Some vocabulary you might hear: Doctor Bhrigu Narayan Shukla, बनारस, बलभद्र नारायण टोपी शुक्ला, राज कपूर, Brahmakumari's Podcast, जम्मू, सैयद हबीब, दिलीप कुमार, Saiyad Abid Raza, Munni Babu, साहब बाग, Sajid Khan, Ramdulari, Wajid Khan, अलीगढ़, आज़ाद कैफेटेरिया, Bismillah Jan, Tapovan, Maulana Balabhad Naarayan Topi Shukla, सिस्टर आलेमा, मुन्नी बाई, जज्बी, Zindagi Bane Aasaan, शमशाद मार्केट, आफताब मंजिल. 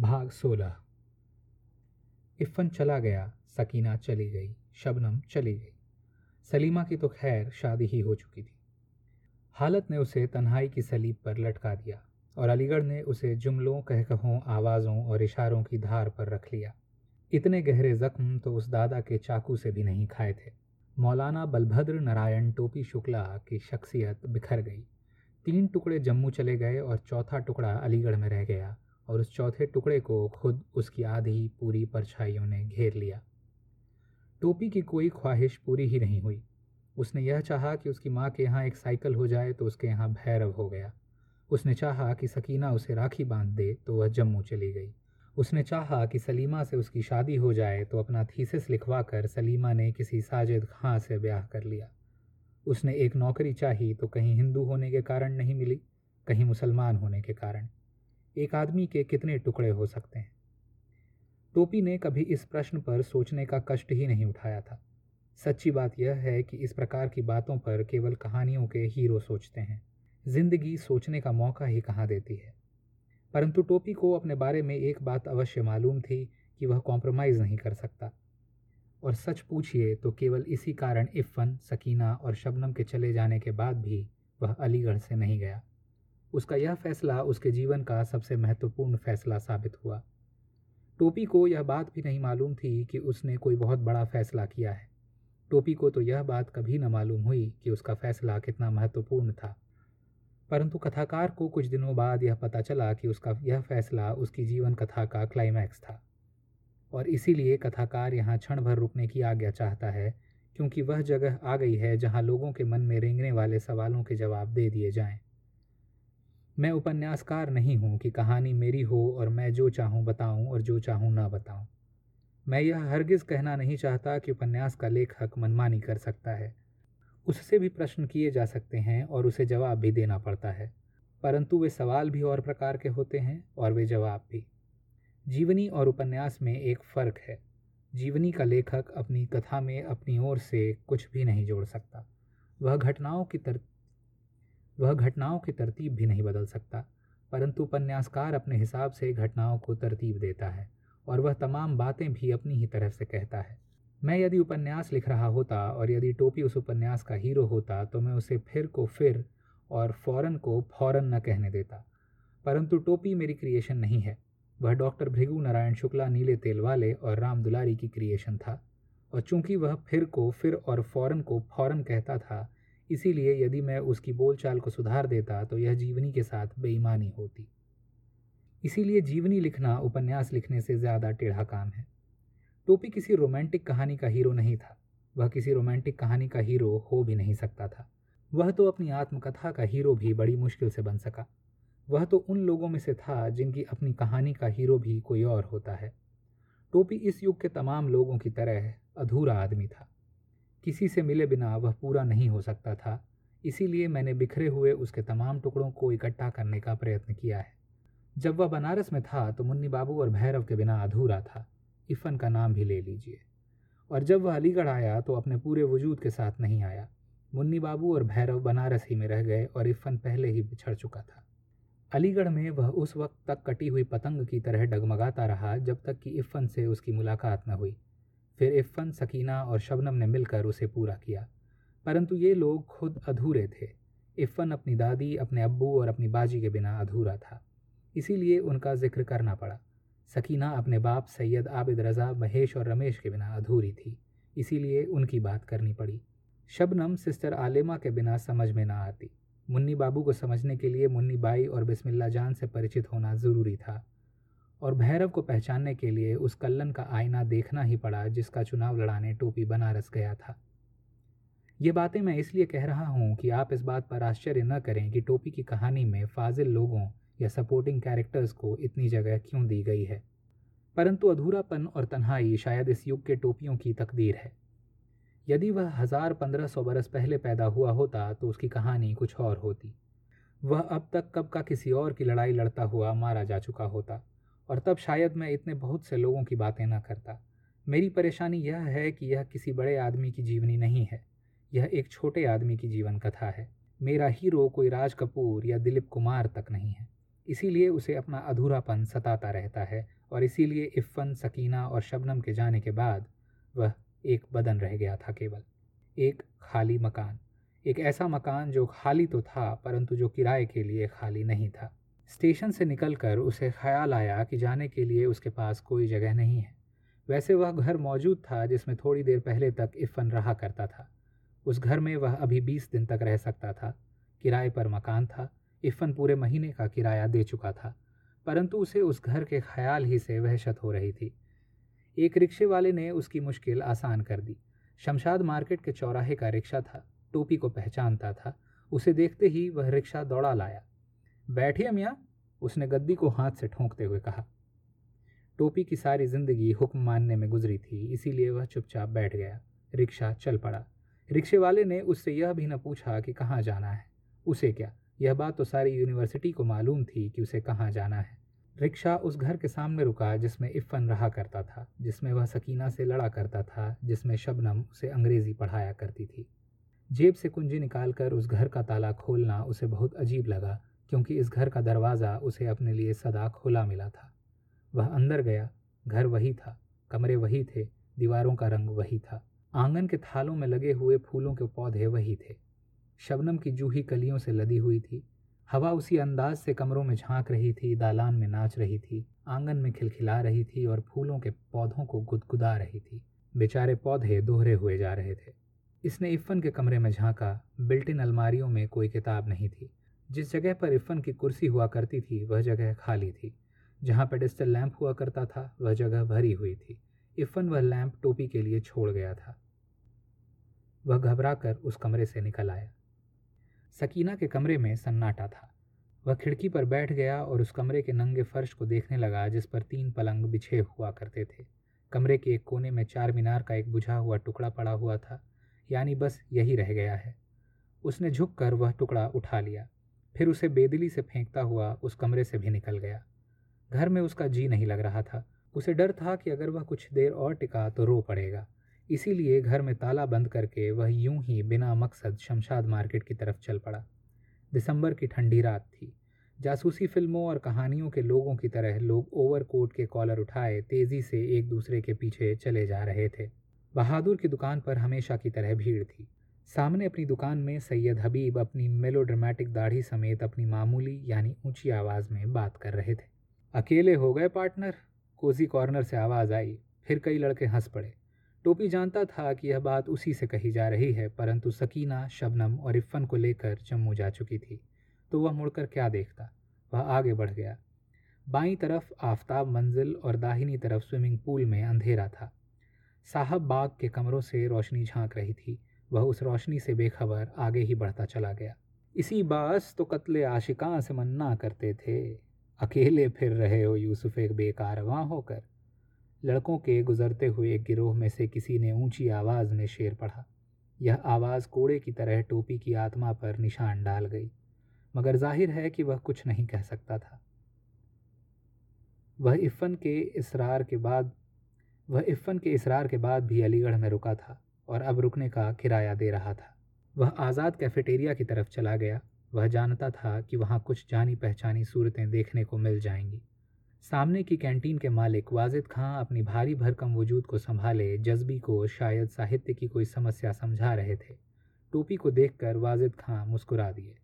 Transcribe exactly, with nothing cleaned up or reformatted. भाग सोलह। इफ़न चला गया, सकीना चली गई, शबनम चली गई। सलीमा की तो खैर शादी ही हो चुकी थी। हालत ने उसे तन्हाई की सलीब पर लटका दिया और अलीगढ़ ने उसे जुमलों, कहकहों, आवाज़ों और इशारों की धार पर रख लिया। इतने गहरे जख्म तो उस दादा के चाकू से भी नहीं खाए थे। मौलाना बलभद्र नारायण टोपी शुक्ला की शख्सियत बिखर गई। तीन टुकड़े जम्मू चले गए और चौथा टुकड़ा अलीगढ़ में रह गया और उस चौथे टुकड़े को खुद उसकी आधी पूरी परछाइयों ने घेर लिया। टोपी की कोई ख्वाहिश पूरी ही नहीं हुई। उसने यह चाहा कि उसकी माँ के यहाँ एक साइकिल हो जाए तो उसके यहाँ भैरव हो गया। उसने चाहा कि सकीना उसे राखी बांध दे तो वह जम्मू चली गई। उसने चाहा कि सलीमा से उसकी शादी हो जाए तो अपना थीसिस लिखवा कर सलीमा ने किसी साजिद खां से ब्याह कर लिया। उसने एक नौकरी चाही तो कहीं हिंदू होने के कारण नहीं मिली, कहीं मुसलमान होने के कारण। एक आदमी के कितने टुकड़े हो सकते हैं? टोपी ने कभी इस प्रश्न पर सोचने का कष्ट ही नहीं उठाया था। सच्ची बात यह है कि इस प्रकार की बातों पर केवल कहानियों के हीरो सोचते हैं। जिंदगी सोचने का मौका ही कहाँ देती है। परंतु टोपी को अपने बारे में एक बात अवश्य मालूम थी कि वह कॉम्प्रोमाइज़ नहीं कर सकता। और सच पूछिए तो केवल इसी कारण इफ़न, सकीना और शबनम के चले जाने के बाद भी वह अलीगढ़ से नहीं गया। उसका यह फैसला उसके जीवन का सबसे महत्वपूर्ण फैसला साबित हुआ। टोपी को यह बात भी नहीं मालूम थी कि उसने कोई बहुत बड़ा फैसला किया है। टोपी को तो यह बात कभी न मालूम हुई कि उसका फैसला कितना महत्वपूर्ण था। परंतु कथाकार को कुछ दिनों बाद यह पता चला कि उसका यह फैसला उसकी जीवन कथा का क्लाइमैक्स था और इसीलिए कथाकार यहाँ क्षण भर रुकने की आज्ञा चाहता है, क्योंकि वह जगह आ गई है जहाँ लोगों के मन में रेंगने वाले सवालों के जवाब दे दिए जाएं। मैं उपन्यासकार नहीं हूँ कि कहानी मेरी हो और मैं जो चाहूँ बताऊँ और जो चाहूँ ना बताऊँ। मैं यह हरगिज़ कहना नहीं चाहता कि उपन्यास का लेखक मनमानी कर सकता है। उससे भी प्रश्न किए जा सकते हैं और उसे जवाब भी देना पड़ता है, परंतु वे सवाल भी और प्रकार के होते हैं और वे जवाब भी। जीवनी और उपन्यास में एक फ़र्क है। जीवनी का लेखक अपनी कथा में अपनी ओर से कुछ भी नहीं जोड़ सकता। वह घटनाओं की तर वह घटनाओं की तरतीब भी नहीं बदल सकता, परंतु उपन्यासकार अपने हिसाब से घटनाओं को तरतीब देता है और वह तमाम बातें भी अपनी ही तरफ से कहता है। मैं यदि उपन्यास लिख रहा होता और यदि टोपी उस उपन्यास का हीरो होता तो मैं उसे फिर को फिर और फ़ौरन को फ़ौरन न कहने देता। परंतु टोपी मेरी क्रिएशन नहीं है। वह डॉक्टर भृगु नारायण शुक्ला नीले तेल वाले और रामदुलारी की क्रिएशन था और चूंकि वह फिर को फिर और फ़ौरन को फ़ौरन कहता था, इसीलिए यदि मैं उसकी बोलचाल को सुधार देता तो यह जीवनी के साथ बेईमानी होती। इसीलिए जीवनी लिखना उपन्यास लिखने से ज़्यादा टेढ़ा काम है। टोपी किसी रोमांटिक कहानी का हीरो नहीं था। वह किसी रोमांटिक कहानी का हीरो हो भी नहीं सकता था। वह तो अपनी आत्मकथा का हीरो भी बड़ी मुश्किल से बन सका। वह तो उन लोगों में से था जिनकी अपनी कहानी का हीरो भी कोई और होता है। टोपी इस युग के तमाम लोगों की तरह अधूरा आदमी था। किसी से मिले बिना वह पूरा नहीं हो सकता था। इसीलिए मैंने बिखरे हुए उसके तमाम टुकड़ों को इकट्ठा करने का प्रयत्न किया है। जब वह बनारस में था तो मुन्नी बाबू और भैरव के बिना अधूरा था, इफ़न का नाम भी ले लीजिए। और जब वह अलीगढ़ आया तो अपने पूरे वजूद के साथ नहीं आया। मुन्नी बाबू और भैरव बनारस ही में रह गए और इफ़न पहले ही बिछड़ चुका था। अलीगढ़ में वह उस वक्त तक कटी हुई पतंग की तरह डगमगाता रहा जब तक कि इफ़न से उसकी मुलाकात न हुई। फिर इफ़न, सकीना और शबनम ने मिलकर उसे पूरा किया, परंतु ये लोग खुद अधूरे थे। इफ़न अपनी दादी, अपने अब्बू और अपनी बाजी के बिना अधूरा था, इसीलिए उनका जिक्र करना पड़ा। सकीना अपने बाप सैयद आबिद रज़ा, महेश और रमेश के बिना अधूरी थी, इसीलिए उनकी बात करनी पड़ी। शबनम सिस्टर आलेमा के बिना समझ में ना आती। मुन्नी बाबू को समझने के लिए मुन्नी बाई और बिस्मिल्ला जान से परिचित होना ज़रूरी था और भैरव को पहचानने के लिए उस कल्लन का आईना देखना ही पड़ा जिसका चुनाव लड़ाने टोपी बनारस गया था। ये बातें मैं इसलिए कह रहा हूँ कि आप इस बात पर आश्चर्य न करें कि टोपी की कहानी में फाजिल लोगों या सपोर्टिंग कैरेक्टर्स को इतनी जगह क्यों दी गई है। परंतु अधूरापन और तन्हाई शायद इस युग के टोपियों की तकदीर है। यदि वह हज़ार पंद्रह सौ बरस पहले पैदा हुआ होता तो उसकी कहानी कुछ और होती। वह अब तक कब का किसी और की लड़ाई लड़ता हुआ मारा जा चुका होता और तब शायद मैं इतने बहुत से लोगों की बातें ना करता। मेरी परेशानी यह है कि यह किसी बड़े आदमी की जीवनी नहीं है। यह एक छोटे आदमी की जीवन कथा है। मेरा हीरो कोई राज कपूर या दिलीप कुमार तक नहीं है। इसीलिए उसे अपना अधूरापन सताता रहता है और इसीलिए इफ़न, सकीना और शबनम के जाने के बाद वह एक बदन रह गया था, केवल एक खाली मकान, एक ऐसा मकान जो खाली तो था परंतु जो किराए के लिए खाली नहीं था। स्टेशन से निकलकर उसे ख्याल आया कि जाने के लिए उसके पास कोई जगह नहीं है। वैसे वह घर मौजूद था जिसमें थोड़ी देर पहले तक इफ़न रहा करता था। उस घर में वह अभी बीस दिन तक रह सकता था। किराए पर मकान था। इफ़न पूरे महीने का किराया दे चुका था, परंतु उसे उस घर के ख्याल ही से वहशत हो रही थी। एक रिक्शे वाले ने उसकी मुश्किल आसान कर दी। शमशाद मार्केट के चौराहे का रिक्शा था। टोपी को पहचानता था। उसे देखते ही वह रिक्शा दौड़ा लाया। बैठिए मियाँ, उसने गद्दी को हाथ से ठोंकते हुए कहा। टोपी की सारी जिंदगी हुक्म मानने में गुजरी थी, इसीलिए वह चुपचाप बैठ गया। रिक्शा चल पड़ा। रिक्शे वाले ने उससे यह भी न पूछा कि कहाँ जाना है। उसे क्या, यह बात तो सारी यूनिवर्सिटी को मालूम थी कि उसे कहाँ जाना है। रिक्शा उस घर के सामने रुका जिसमें इफ़न रहा करता था, जिसमें वह सकीना से लड़ा करता था, जिसमें शबनम उसे अंग्रेज़ी पढ़ाया करती थी। जेब से कुंजी निकालकर उस घर का ताला खोलना उसे बहुत अजीब लगा, क्योंकि इस घर का दरवाज़ा उसे अपने लिए सदा खुला मिला था। वह अंदर गया। घर वही था, कमरे वही थे, दीवारों का रंग वही था, आंगन के थालों में लगे हुए फूलों के पौधे वही थे। शबनम की जूही कलियों से लदी हुई थी। हवा उसी अंदाज से कमरों में झांक रही थी, दालान में नाच रही थी, आंगन में खिलखिला रही थी और फूलों के पौधों को गुदगुदा रही थी। बेचारे पौधे दोहरे हुए जा रहे थे। इसने इफ़न के कमरे में झांका। बिल्टिन अलमारियों में कोई किताब नहीं थी। जिस जगह पर इफ़न की कुर्सी हुआ करती थी वह जगह खाली थी। जहाँ पेडेस्टल लैंप हुआ करता था वह जगह भरी हुई थी। इफ़न वह लैंप टोपी के लिए छोड़ गया था। वह घबरा कर उस कमरे से निकल आया। सकीना के कमरे में सन्नाटा था। वह खिड़की पर बैठ गया और उस कमरे के नंगे फर्श को देखने लगा जिस पर तीन पलंग बिछे हुआ करते थे। कमरे के एक कोने में चार मीनार का एक बुझा हुआ टुकड़ा पड़ा हुआ था, यानी बस यही रह गया है। उसने झुक कर वह टुकड़ा उठा लिया, फिर उसे बेदिली से फेंकता हुआ उस कमरे से भी निकल गया। घर में उसका जी नहीं लग रहा था। उसे डर था कि अगर वह कुछ देर और टिका तो रो पड़ेगा, इसीलिए घर में ताला बंद करके वह यूं ही बिना मकसद शमशाद मार्केट की तरफ चल पड़ा। दिसंबर की ठंडी रात थी। जासूसी फिल्मों और कहानियों के लोगों की तरह लोग ओवरकोट के कॉलर उठाए तेज़ी से एक दूसरे के पीछे चले जा रहे थे। बहादुर की दुकान पर हमेशा की तरह भीड़ थी। सामने अपनी दुकान में सैयद हबीब अपनी मेलोड्रामेटिक दाढ़ी समेत अपनी मामूली यानी ऊँची आवाज़ में बात कर रहे थे। अकेले हो गए पार्टनर, कोजी कॉर्नर से आवाज़ आई। फिर कई लड़के हंस पड़े। टोपी जानता था कि यह बात उसी से कही जा रही है, परंतु सकीना, शबनम और इफ़न को लेकर जम्मू जा चुकी थी, तो वह मुड़कर क्या देखता। वह आगे बढ़ गया। बाईं तरफ आफताब मंजिल और दाहिनी तरफ स्विमिंग पूल में अंधेरा था। साहब बाग के कमरों से रोशनी झांक रही थी। वह उस रोशनी से बेखबर आगे ही बढ़ता चला गया। इसी बास तो कत्ले आशिकां से मन्ना करते थे, अकेले फिर रहे हो यूसुफ एक बेकारवां होकर। लड़कों के गुजरते हुए एक गिरोह में से किसी ने ऊंची आवाज़ में शेर पढ़ा। यह आवाज़ कोड़े की तरह टोपी की आत्मा पर निशान डाल गई, मगर जाहिर है कि वह कुछ नहीं कह सकता था। वह इफ़न के इसरार के बाद वह इफ़न के इसरार के बाद भी अलीगढ़ में रुका था और अब रुकने का किराया दे रहा था। वह आज़ाद कैफेटेरिया की तरफ चला गया। वह जानता था कि वहाँ कुछ जानी पहचानी सूरतें देखने को मिल जाएंगी। सामने की कैंटीन के मालिक वाजिद खां अपनी भारी भरकम वजूद को संभाले जज्बी को शायद साहित्य की कोई समस्या समझा रहे थे। टोपी को देखकर वाजिद खां मुस्कुरा दिए।